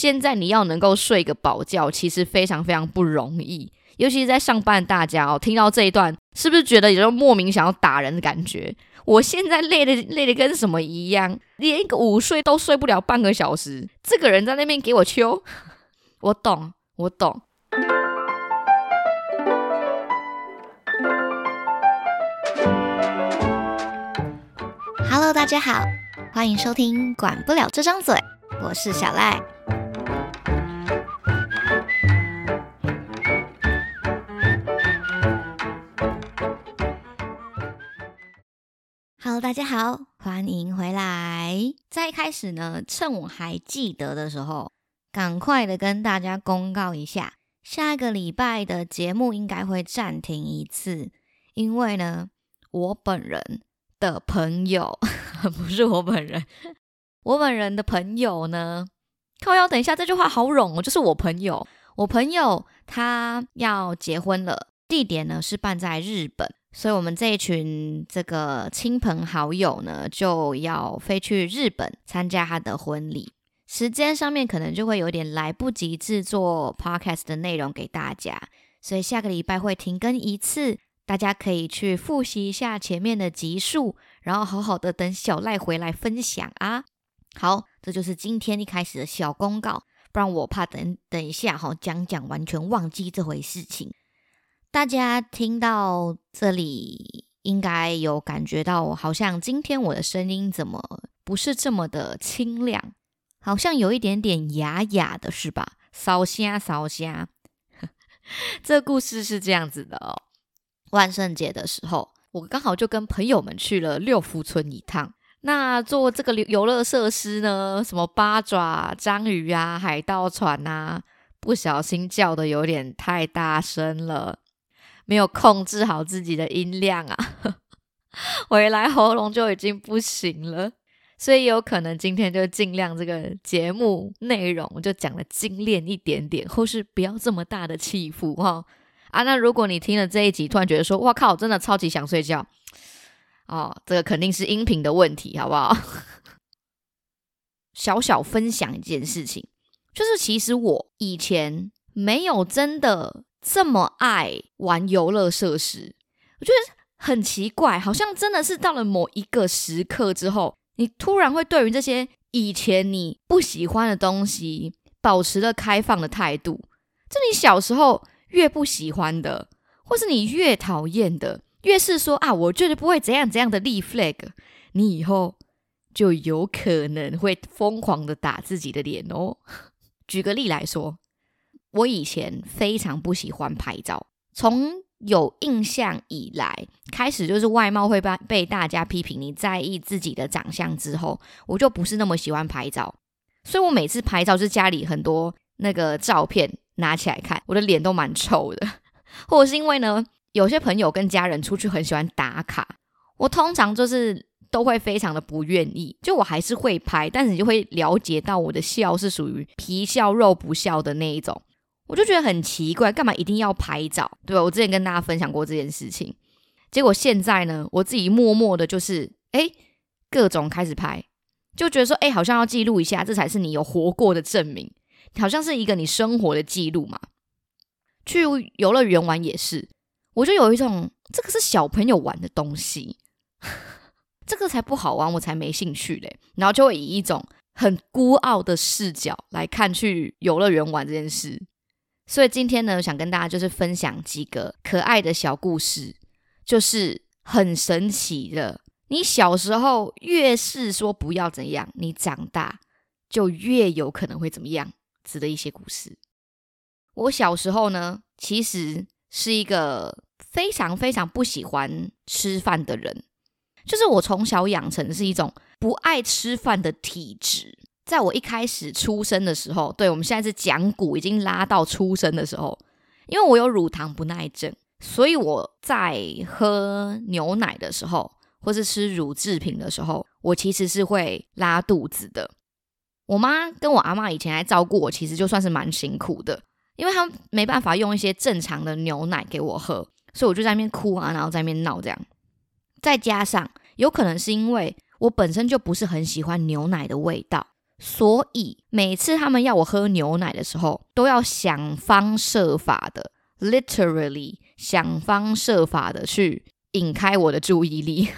现在你要能够睡个饱觉其实非常非常不容易，尤其是在上班大家哦，听到这一段是不是觉得有种莫名想要打人的感觉？我现在累得跟什么一样，连一个午睡都睡不了半个小时，这个人在那边给我秋。我懂。Hello， 大家好，欢迎收听《管不了这张嘴》，我是小赖。Hello， 大家好，欢迎回来。在一开始呢，趁我还记得的时候，赶快的跟大家公告一下，下一个礼拜的节目应该会暂停一次，因为呢，我本人的朋友不是我本人，我本人的朋友呢，靠腰，等一下，这句话好冗哦，就是我朋友他要结婚了，地点呢是办在日本，所以我们这一群这个亲朋好友呢就要飞去日本参加他的婚礼，时间上面可能就会有点来不及制作 podcast 的内容给大家，所以下个礼拜会停更一次，大家可以去复习一下前面的集数，然后好好的等小赖回来分享啊。好，这就是今天一开始的小公告，不然我怕等一下讲完全忘记这回事情。大家听到这里应该有感觉到好像今天我的声音怎么不是这么的清亮，好像有一点点哑哑的是吧？烧虾这故事是这样子的哦，万圣节的时候，我刚好就跟朋友们去了六福村一趟。那做这个游乐设施呢，什么八爪章鱼啊、海盗船啊，不小心叫的有点太大声了，没有控制好自己的音量啊，回来喉咙就已经不行了。所以有可能今天就尽量这个节目内容就讲的精炼一点点，或是不要这么大的起伏哦啊，那如果你听了这一集突然觉得说哇靠，真的超级想睡觉哦，这个肯定是音频的问题好不好小小分享一件事情，就是其实我以前没有真的这么爱玩游乐设施，我觉得很奇怪，好像真的是到了某一个时刻之后，你突然会对于这些以前你不喜欢的东西保持了开放的态度，就你小时候越不喜欢的，或是你越讨厌的，越是说啊，我绝对不会怎样怎样的立 flag， 你以后就有可能会疯狂的打自己的脸哦。举个例来说，我以前非常不喜欢拍照，从有印象以来开始，就是外貌会被大家批评，你在意自己的长相之后，我就不是那么喜欢拍照，所以我每次拍照是家里很多那个照片拿起来看，我的脸都蛮臭的，或者是因为呢，有些朋友跟家人出去很喜欢打卡，我通常就是都会非常的不愿意，就我还是会拍，但是你就会了解到我的笑是属于皮笑肉不笑的那一种，我就觉得很奇怪，干嘛一定要拍照，对吧？我之前跟大家分享过这件事情，结果现在呢，我自己默默的就是各种开始拍，就觉得说好像要记录一下，这才是你有活过的证明，好像是一个你生活的记录嘛。去游乐园玩也是，我就有一种这个是小朋友玩的东西这个才不好玩，我才没兴趣嘞。然后就会以一种很孤傲的视角来看去游乐园玩这件事。所以今天呢，想跟大家就是分享几个可爱的小故事，就是很神奇的，你小时候越是说不要怎样，你长大就越有可能会怎么样的一些故事。我小时候呢，其实是一个非常非常不喜欢吃饭的人，就是我从小养成是一种不爱吃饭的体质。在我一开始出生的时候，对，我们现在是讲骨已经拉到出生的时候，因为我有乳糖不耐症，所以我在喝牛奶的时候，或是吃乳制品的时候，我其实是会拉肚子的。我妈跟我阿嬷以前来照顾我，其实就算是蛮辛苦的，因为她没办法用一些正常的牛奶给我喝，所以我就在那边哭啊，然后在那边闹这样。再加上有可能是因为我本身就不是很喜欢牛奶的味道，所以每次他们要我喝牛奶的时候，都要想方设法的 literally 想方设法的去引开我的注意力。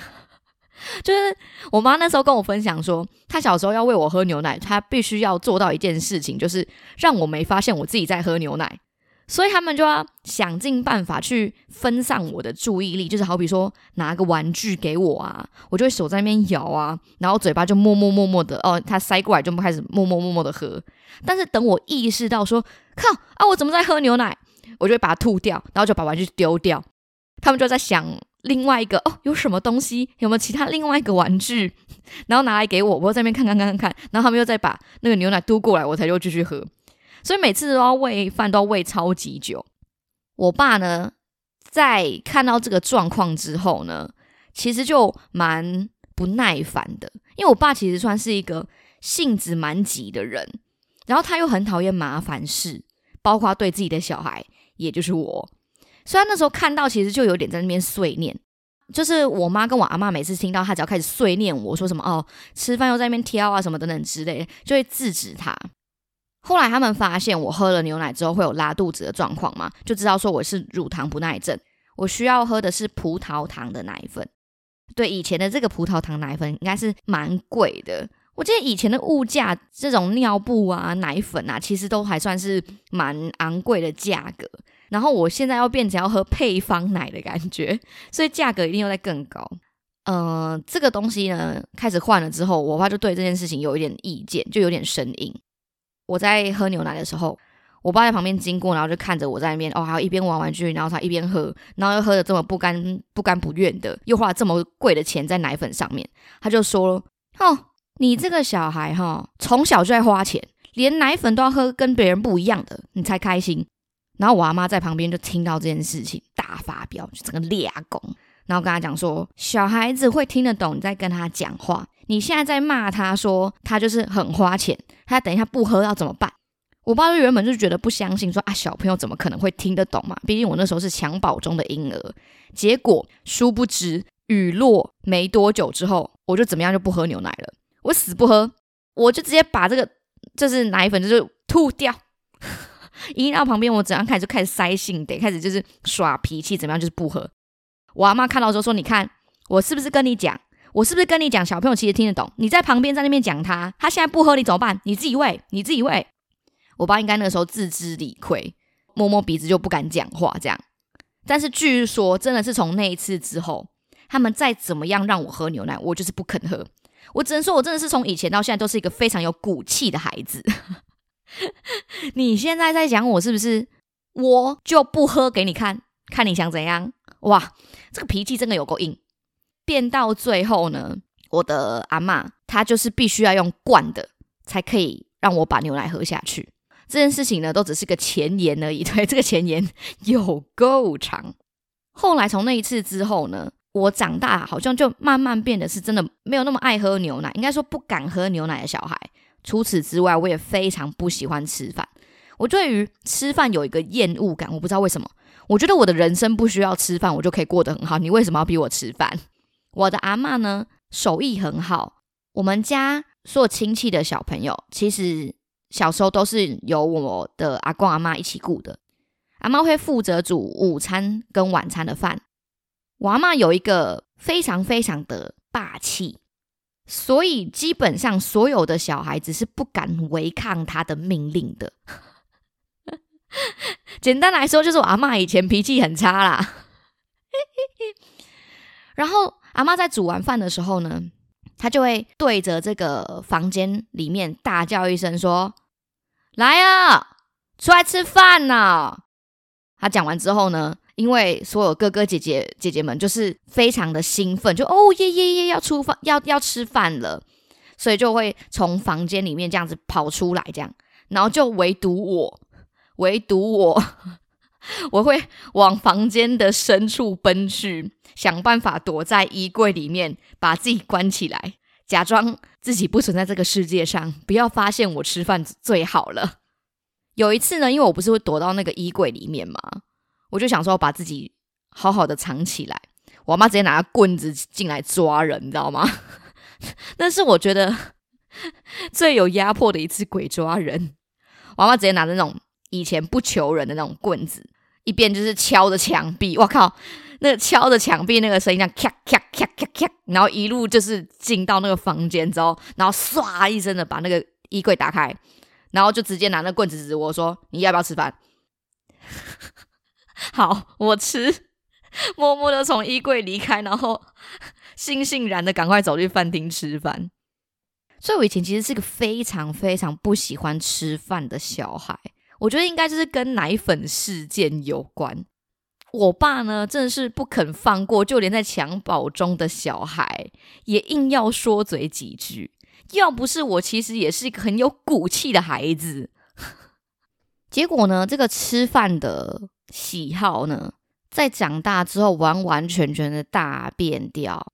就是我妈那时候跟我分享说，她小时候要喂我喝牛奶，她必须要做到一件事情，就是让我没发现我自己在喝牛奶。所以他们就要想尽办法去分散我的注意力，就是好比说拿个玩具给我啊，我就会手在那边摇啊，然后嘴巴就默默的哦，他塞过来就开始默默的喝。但是等我意识到说靠啊，我怎么在喝牛奶，我就会把它吐掉，然后就把玩具丢掉。他们就在想另外一个哦，有什么东西，有没有其他另外一个玩具，然后拿来给我，我在那边看，然后他们又再把那个牛奶嘟过来，我才就继续喝。所以每次都要喂饭，都要喂超级久。我爸呢，在看到这个状况之后呢，其实就蛮不耐烦的，因为我爸其实算是一个性子蛮急的人，然后他又很讨厌麻烦事，包括对自己的小孩，也就是我。所以他那时候看到，其实就有点在那边碎念。就是我妈跟我阿嬷每次听到他只要开始碎念我说什么哦，吃饭又在那边挑啊什么等等之类的，就会制止他。后来他们发现我喝了牛奶之后会有拉肚子的状况嘛，就知道说我是乳糖不耐症，我需要喝的是葡萄糖的奶粉。对，以前的这个葡萄糖奶粉应该是蛮贵的，我记得以前的物价，这种尿布啊奶粉啊其实都还算是蛮昂贵的价格，然后我现在要变成要喝配方奶的感觉，所以价格一定又在更高。这个东西呢开始换了之后，我爸就对这件事情有一点意见，就有点生硬。我在喝牛奶的时候，我爸在旁边经过，然后就看着我在那边哦，还要一边玩玩具，然后他一边喝，然后又喝的这么不甘不愿的，又花了这么贵的钱在奶粉上面，他就说哦，你这个小孩哦，从小就在花钱，连奶粉都要喝跟别人不一样的，你才开心。然后我阿妈在旁边就听到这件事情大发飙，就整个裂拱，然后跟他讲说，小孩子会听得懂你在跟他讲话，你现在在骂他说他就是很花钱，他等一下不喝要怎么办。我爸就原本就觉得不相信，说啊，小朋友怎么可能会听得懂嘛，毕竟我那时候是襁褓中的婴儿。结果殊不知雨落没多久之后，我就怎么样，就不喝牛奶了，我死不喝，我就直接把这个就是奶粉就是吐掉一到旁边，我怎样开始就开始塞性得开始就是耍脾气，怎么样就是不喝。我阿嬷看到的时候说，你看我是不是跟你讲，小朋友其实听得懂，你在旁边在那边讲他，他现在不喝你怎么办，你自己喂。我爸应该那个时候自知理亏，摸摸鼻子就不敢讲话这样。但是据说真的是从那一次之后，他们再怎么样让我喝牛奶，我就是不肯喝。我只能说我真的是从以前到现在都是一个非常有骨气的孩子你现在在讲我是不是，我就不喝给你看，看你想怎样。哇，这个脾气真的有够硬。变到最后呢，我的阿嬷她就是必须要用灌的才可以让我把牛奶喝下去。这件事情呢都只是个前言而已，对，这个前言有够长。后来从那一次之后呢，我长大好像就慢慢变得是真的没有那么爱喝牛奶，应该说不敢喝牛奶的小孩。除此之外，我也非常不喜欢吃饭，我对于吃饭有一个厌恶感，我不知道为什么，我觉得我的人生不需要吃饭，我就可以过得很好，你为什么要逼我吃饭。我的阿嬷呢手艺很好，我们家所有亲戚的小朋友其实小时候都是由我的阿公阿嬷一起顾的，阿嬷会负责煮午餐跟晚餐的饭。我阿嬷有一个非常的霸气，所以基本上所有的小孩子是不敢违抗她的命令的简单来说就是我阿嬷以前脾气很差啦然后阿嬷在煮完饭的时候呢，她就会对着这个房间里面大叫一声说，来啊，出来吃饭啊。她讲完之后呢，因为所有哥哥姐姐们就是非常的兴奋，就哦耶要吃饭了，所以就会从房间里面这样子跑出来这样，然后就唯独我我会往房间的深处奔去，想办法躲在衣柜里面把自己关起来，假装自己不存在这个世界上，不要发现我吃饭最好了。有一次呢，因为我不是会躲到那个衣柜里面嘛，我就想说把自己好好的藏起来，我妈直接拿棍子进来抓人，你知道吗那是我觉得最有压迫的一次鬼抓人，娃娃直接拿着那种以前不求人的那种棍子，一边就是敲着墙壁，哇靠，那敲着墙壁那个声音这样咔咔咔咔咔，然后一路就是进到那个房间之后，然后唰一声的把那个衣柜打开，然后就直接拿那棍子指我说你要不要吃饭。好，我吃，默默的从衣柜离开，然后悻悻然的赶快走去饭厅吃饭。所以我以前其实是个非常非常不喜欢吃饭的小孩，我觉得应该就是跟奶粉事件有关。我爸呢真的是不肯放过，就连在襁褓中的小孩也硬要说嘴几句，要不是我其实也是一个很有骨气的孩子。结果呢，这个吃饭的喜好呢在长大之后完完全全的大变掉。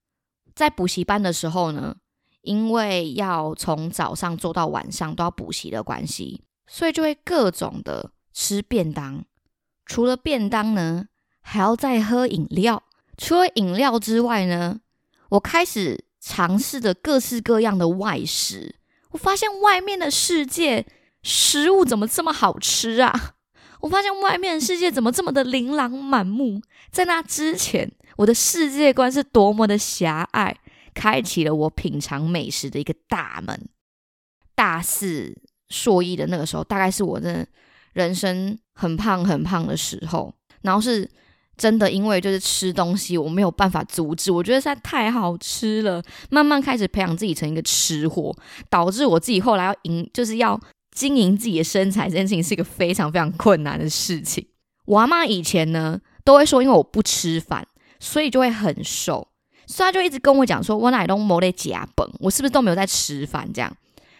在补习班的时候呢，因为要从早上做到晚上都要补习的关系，所以就会各种的吃便当，除了便当呢还要再喝饮料，除了饮料之外呢，我开始尝试的各式各样的外食。我发现外面的世界食物怎么这么好吃啊，我发现外面的世界怎么这么的琳琅满目。在那之前我的世界观是多么的狭隘，开启了我品尝美食的一个大门。大四硕一的那个时候大概是我真的人生很胖很胖的时候，然后是真的因为就是吃东西我没有办法阻止，我觉得实在太好吃了，慢慢开始培养自己成一个吃货，导致我自己后来就是要经营自己的身材这件事情是一个非常非常困难的事情。我阿嬷以前呢都会说因为我不吃饭所以就会很瘦，所以她就一直跟我讲说我哪都没在吃饭，我是不是都没有在吃饭这样。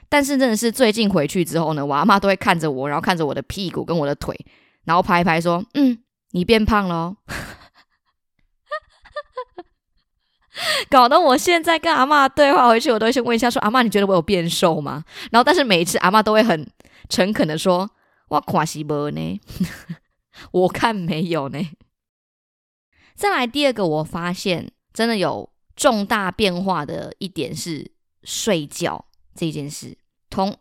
但是真的是最近回去之后呢，我阿嬷都会看着我，然后看着我的屁股跟我的腿，然后拍一拍说你变胖了哦。搞得我现在跟阿嬷对话回去我都会先问一下说阿嬷你觉得我有变瘦吗，然后但是每一次阿嬷都会很诚恳的说我看是没呢。我看没有呢。再来第二个我发现真的有重大变化的一点是睡觉这件事。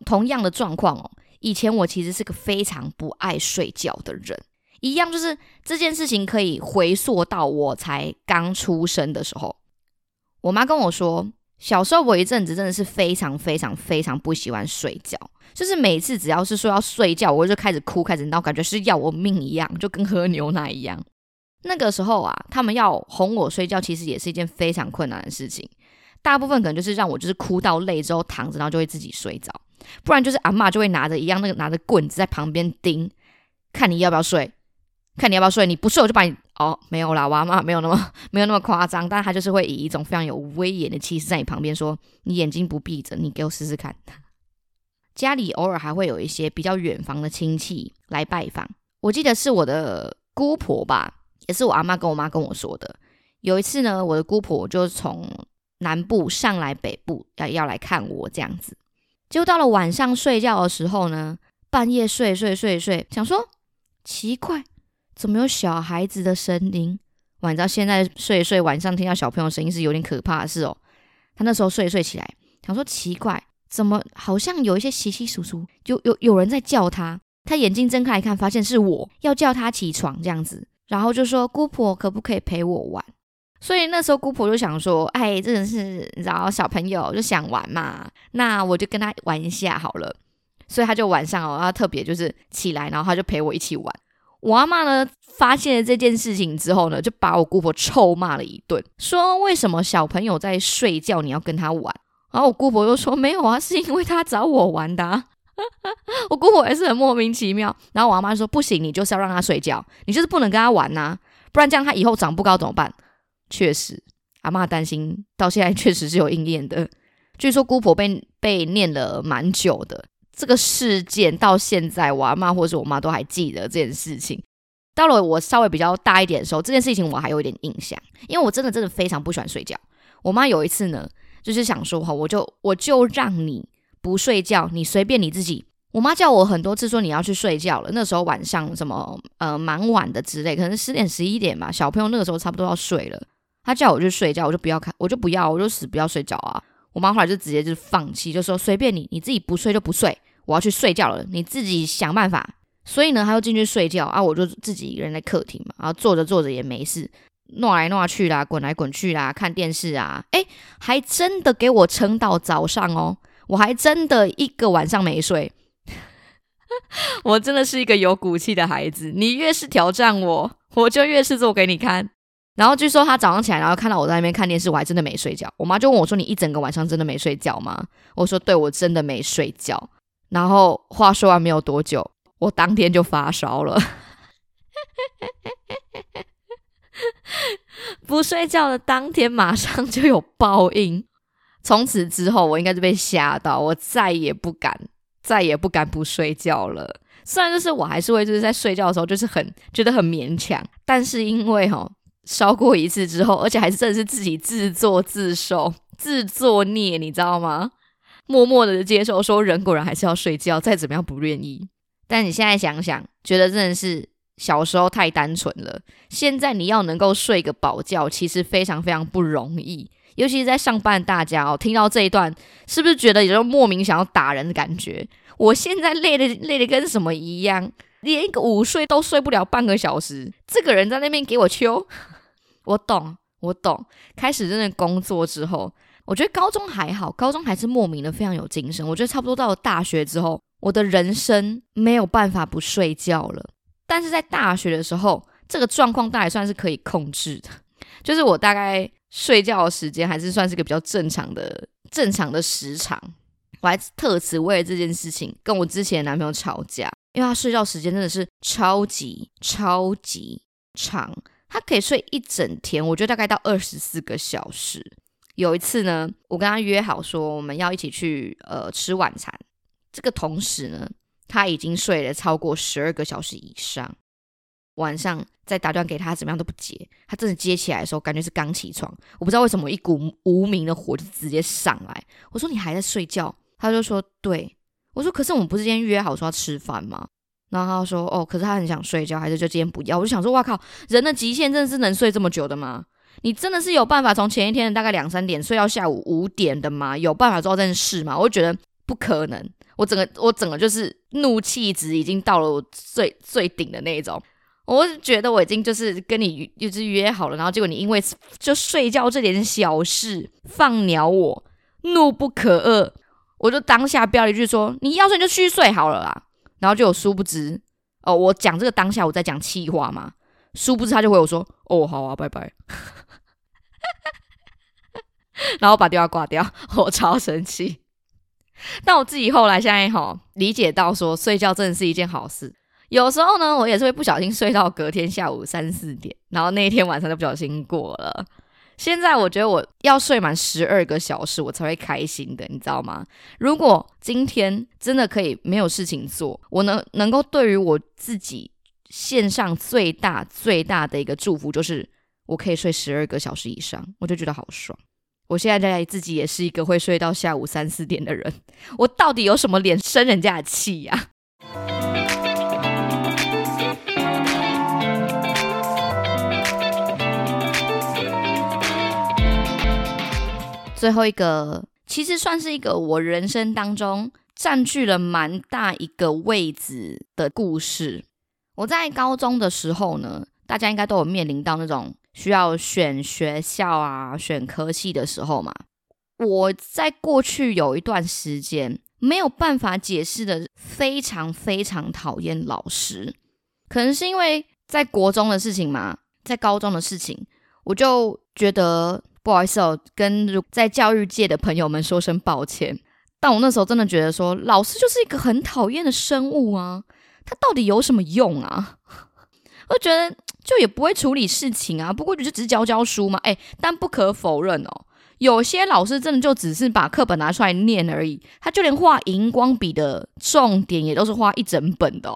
同样的状况哦，以前我其实是个非常不爱睡觉的人，一样就是这件事情可以回溯到我才刚出生的时候。我妈跟我说小时候我一阵子真的是非常非常非常不喜欢睡觉，就是每次只要是说要睡觉我就开始哭开始闹，感觉是要我命一样，就跟喝牛奶一样。那个时候啊他们要哄我睡觉其实也是一件非常困难的事情，大部分可能就是让我就是哭到累之后躺着然后就会自己睡着，不然就是阿嬷就会拿着一样那个拿着棍子在旁边盯，看你要不要睡，看你要不要睡，你不睡我就把你没有啦，我阿嬷没有那么夸张，但她就是会以一种非常有威严的气势在你旁边说你眼睛不闭着你给我试试看。家里偶尔还会有一些比较远房的亲戚来拜访，我记得是我的姑婆吧，也是我阿嬷跟我妈跟我说的。有一次呢我的姑婆就从南部上来北部要来看我这样子，结果到了晚上睡觉的时候呢，半夜睡想说奇怪怎么有小孩子的声音？哇，你知道现在睡一睡晚上听到小朋友的声音是有点可怕的事哦。他那时候睡起来，想说奇怪，怎么好像有一些稀稀疏疏，有人在叫他。他眼睛睁开来看，发现是我要叫他起床这样子，然后就说姑婆可不可以陪我玩？所以那时候姑婆就想说，哎，真的是你知道小朋友就想玩嘛，那我就跟他玩一下好了。所以他就晚上哦，他特别就是起来，然后他就陪我一起玩。我阿嬷呢发现了这件事情之后呢，就把我姑婆臭骂了一顿，说为什么小朋友在睡觉你要跟他玩。然后我姑婆就说没有啊，是因为他找我玩的啊。我姑婆也是很莫名其妙。然后我阿嬷说不行，你就是要让他睡觉，你就是不能跟他玩啊，不然这样他以后长不高怎么办。确实阿嬷担心到现在确实是有应验的，据说姑婆被念了蛮久的。这个事件到现在我阿嬷或是我妈都还记得这件事情。到了我稍微比较大一点的时候，这件事情我还有一点印象，因为我真的非常不喜欢睡觉。我妈有一次呢就是想说我就让你不睡觉，你随便你自己。我妈叫我很多次说你要去睡觉了，那时候晚上什么蛮晚的之类，可能10点11点吧，小朋友那个时候差不多要睡了，她叫我去睡觉，我就不要，我就死不要睡觉啊。我我妈后来就直接就放弃，就说随便你，你自己不睡就不睡，我要去睡觉了，你自己想办法。所以呢，她就进去睡觉啊，我就自己一个人在客厅嘛，然后坐着坐着也没事，挪来挪去啦，滚来滚去啦，看电视啊，哎，还真的给我撑到早上哦，我还真的一个晚上没睡。我真的是一个有骨气的孩子，你越是挑战我，我就越是做给你看。然后据说他早上起来，然后看到我在那边看电视，我还真的没睡觉。我妈就问我说：“你一整个晚上真的没睡觉吗？”我说：“对，我真的没睡觉。”然后话说完没有多久，我当天就发烧了。不睡觉的当天马上就有报应。从此之后，我应该就被吓到，我再也不敢不睡觉了。虽然就是我还是会就是在睡觉的时候就是很觉得很勉强，但是因为烧过一次之后，而且还是真的是自己自作自受自作孽，你知道吗？默默的接受说人果然还是要睡觉，再怎么样不愿意。但你现在想想，觉得真的是小时候太单纯了，现在你要能够睡个饱觉其实非常非常不容易。尤其是在上班大家听到这一段是不是觉得有种莫名想要打人的感觉？我现在累得跟什么一样，连一个午睡都睡不了半个小时，这个人在那边给我秋。我懂。开始真的工作之后，我觉得高中还好，高中还是莫名的非常有精神。我觉得差不多到了大学之后，我的人生没有办法不睡觉了。但是在大学的时候，这个状况大概算是可以控制的，就是我大概睡觉的时间还是算是个比较正常的时长。我还特此为了这件事情跟我之前的男朋友吵架，因为他睡觉时间真的是超级超级长，他可以睡一整天，我觉得大概到24个小时。有一次呢，我跟他约好说我们要一起去吃晚餐，这个同时呢他已经睡了超过12个小时以上，晚上再打断给他怎么样都不接，他真的接起来的时候感觉是刚起床，我不知道为什么一股无名的火就直接上来。我说你还在睡觉？他就说对。我说可是我们不是今天约好说要吃饭吗？然后他说可是他很想睡觉，还是就今天不要。我就想说哇靠，人的极限真的是能睡这么久的吗？你真的是有办法从前一天的大概2-3点睡到下午5点的吗？有办法做到这件事吗？我就觉得不可能。我整个就是怒气值已经到了我最最顶的那一种，我觉得我已经就是跟你就是约好了，然后结果你因为就睡觉这点小事放鸟我，怒不可遏。我就当下飙了一句说你要睡就去睡好了啦。然后就有殊不知我讲这个当下我在讲气话嘛，殊不知他就回我说好啊拜拜。然后把电话挂掉，我超生气。但我自己后来现在理解到说睡觉真的是一件好事。有时候呢我也是会不小心睡到隔天下午3-4点，然后那一天晚上就不小心过了。现在我觉得我要睡满12个小时我才会开心的，你知道吗？如果今天真的可以没有事情做，我能够对于我自己献上最大最大的一个祝福，就是我可以睡12个小时以上，我就觉得好爽。我现在自己也是一个会睡到下午3-4点的人，我到底有什么脸生人家的气呀？最后一个其实算是一个我人生当中占据了蛮大一个位置的故事。我在高中的时候呢，大家应该都有面临到那种需要选学校啊选科系的时候嘛。我在过去有一段时间没有办法解释的非常非常讨厌老师，可能是因为在国中的事情嘛，在高中的事情，我就觉得不好意思跟在教育界的朋友们说声抱歉。但我那时候真的觉得说老师就是一个很讨厌的生物啊，他到底有什么用啊？我觉得就也不会处理事情啊，不过就只是教书嘛。但不可否认有些老师真的就只是把课本拿出来念而已，他就连画荧光笔的重点也都是画一整本的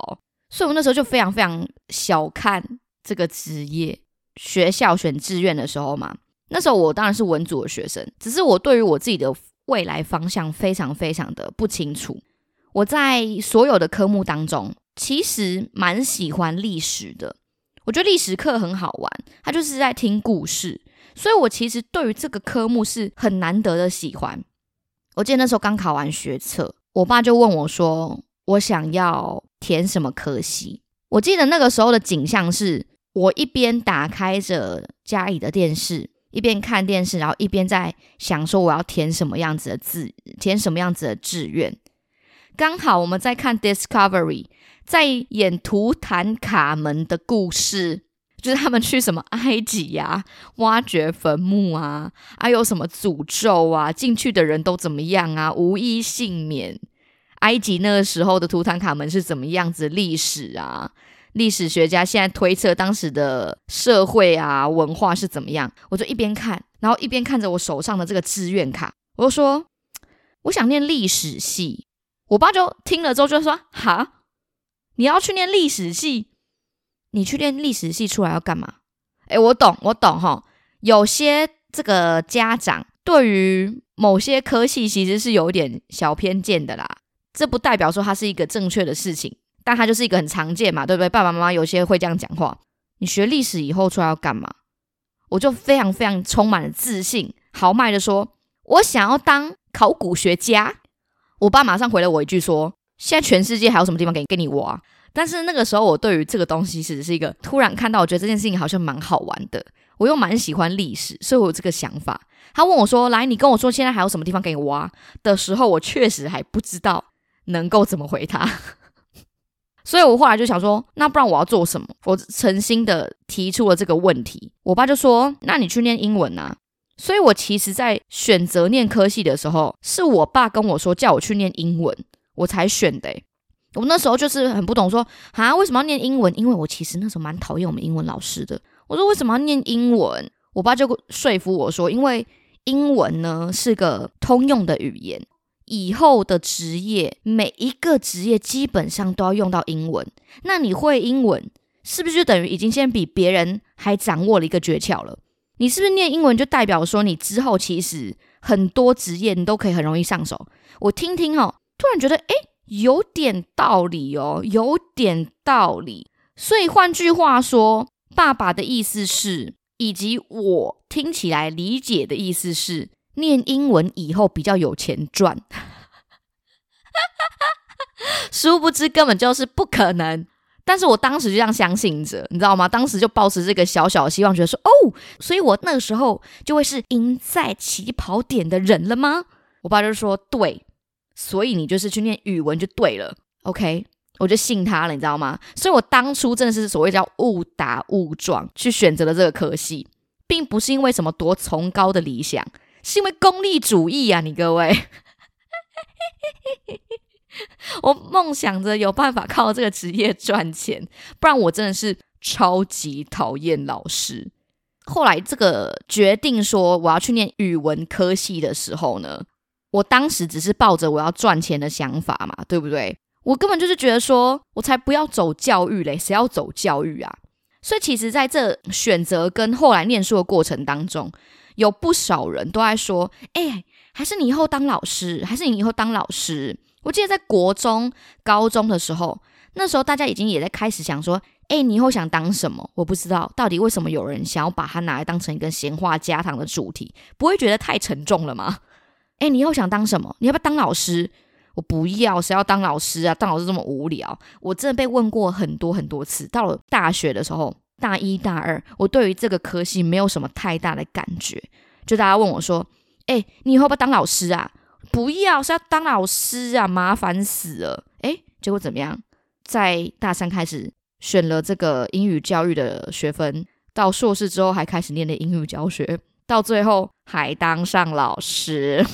所以我那时候就非常非常小看这个职业。学校选志愿的时候嘛，那时候我当然是文组的学生，只是我对于我自己的未来方向非常非常的不清楚。我在所有的科目当中其实蛮喜欢历史的，我觉得历史课很好玩，它就是在听故事，所以我其实对于这个科目是很难得的喜欢。我记得那时候刚考完学测，我爸就问我说我想要填什么科系。我记得那个时候的景象是我一边打开着家里的电视，一边看电视，然后一边在想说我要填什么样子的志愿。刚好我们在看 Discovery， 在演图坦卡门的故事，就是他们去什么埃及啊，挖掘坟墓啊，还有什么诅咒啊，进去的人都怎么样啊，无一幸免。埃及那个时候的图坦卡门是怎么样子历史啊，历史学家现在推测当时的社会啊文化是怎么样。我就一边看，然后一边看着我手上的这个志愿卡，我就说我想念历史系。我爸就听了之后就说，哈，你要去念历史系？你去念历史系出来要干嘛？诶，我懂齁，有些这个家长对于某些科系其实是有点小偏见的啦，这不代表说它是一个正确的事情，但它就是一个很常见嘛，对不对？爸爸妈妈有些会这样讲话，你学历史以后出来要干嘛？我就非常非常充满了自信，豪迈的说，我想要当考古学家。我爸马上回了我一句说，现在全世界还有什么地方给你挖？但是那个时候我对于这个东西其实是一个突然看到，我觉得这件事情好像蛮好玩的，我又蛮喜欢历史，所以我有这个想法。他问我说，来，你跟我说现在还有什么地方给你挖的时候，我确实还不知道能够怎么回答。所以我后来就想说，那不然我要做什么？我诚心的提出了这个问题。我爸就说，那你去念英文啊。所以我其实在选择念科系的时候，是我爸跟我说叫我去念英文，我才选的欸。我那时候就是很不懂说，蛤，为什么要念英文？因为我其实那时候蛮讨厌我们英文老师的。我说为什么要念英文？我爸就说服我说，因为英文呢是个通用的语言，以后的职业，每一个职业基本上都要用到英文，那你会英文是不是就等于已经先比别人还掌握了一个诀窍了？你是不是念英文就代表说你之后其实很多职业你都可以很容易上手？我听听哦，突然觉得诶，有点道理哦，有点道理。所以换句话说，爸爸的意思是，以及我听起来理解的意思是，念英文以后比较有钱赚。殊不知根本就是不可能，但是我当时就这样相信着，你知道吗？当时就抱持这个小小的希望，觉得说，哦，所以我那个时候就会是赢在起跑点的人了吗？我爸就说，对，所以你就是去念语文就对了。 OK， 我就信他了，你知道吗？所以我当初真的是所谓叫误打误撞去选择了这个科系，并不是因为什么多崇高的理想，是因为功利主义啊，你各位。我梦想着有办法靠这个职业赚钱，不然我真的是超级讨厌老师。后来这个决定说我要去念语文科系的时候呢，我当时只是抱着我要赚钱的想法嘛，对不对？我根本就是觉得说，我才不要走教育嘞，谁要走教育啊？所以其实在这选择跟后来念书的过程当中，有不少人都在说，欸，还是你以后当老师，还是你以后当老师。我记得在国中高中的时候，那时候大家已经也在开始想说，欸，你以后想当什么？我不知道到底为什么有人想要把它拿来当成一个闲话家常的主题，不会觉得太沉重了吗？欸，你以后想当什么？你要不要当老师？我不要，谁要当老师啊？当老师这么无聊。我真的被问过很多很多次。到了大学的时候，大一大二，我对于这个科系没有什么太大的感觉，就大家问我说，欸，你以后要不要当老师啊？不要，是要当老师啊，麻烦死了。诶，结果怎么样？在大三开始选了这个英语教育的学分，到硕士之后还开始念了英语教学，到最后还当上老师。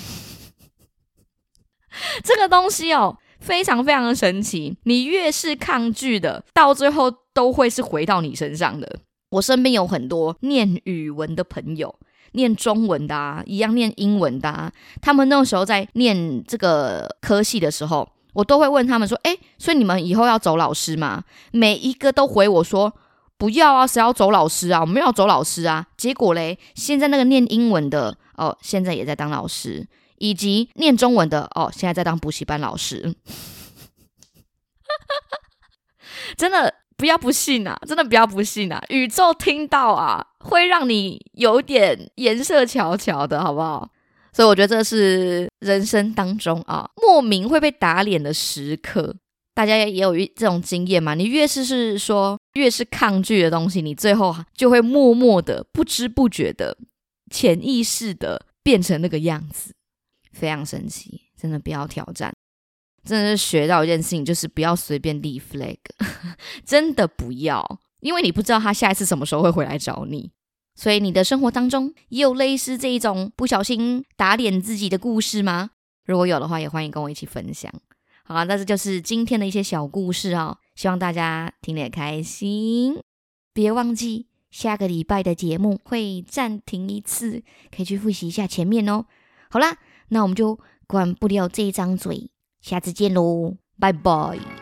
这个东西哦，非常非常的神奇，你越是抗拒的，到最后都会是回到你身上的。我身边有很多念语文的朋友，念中文的啊，一样念英文的啊，他们那时候在念这个科系的时候，我都会问他们说，诶，所以你们以后要走老师吗？每一个都回我说，不要啊，谁要走老师啊，我们要走老师啊。结果嘞，现在那个念英文的哦，现在也在当老师，以及念中文的哦，现在在当补习班老师。真的不要不信啊，真的不要不信啊，宇宙听到啊，会让你有点颜色瞧瞧的，好不好？所以我觉得这是人生当中啊，莫名会被打脸的时刻。大家也有这种经验嘛，你越是抗拒的东西，你最后就会默默的不知不觉的潜意识的变成那个样子，非常神奇。真的不要挑战，真的是学到一件事情，就是不要随便立 flag 真的不要，因为你不知道他下一次什么时候会回来找你。所以你的生活当中也有类似这一种不小心打脸自己的故事吗？如果有的话，也欢迎跟我一起分享。好啦，那这就是今天的一些小故事哦，希望大家听得开心。别忘记下个礼拜的节目会暂停一次，可以去复习一下前面哦。好啦，那我们就关不了这一张嘴，下次见喽，拜拜。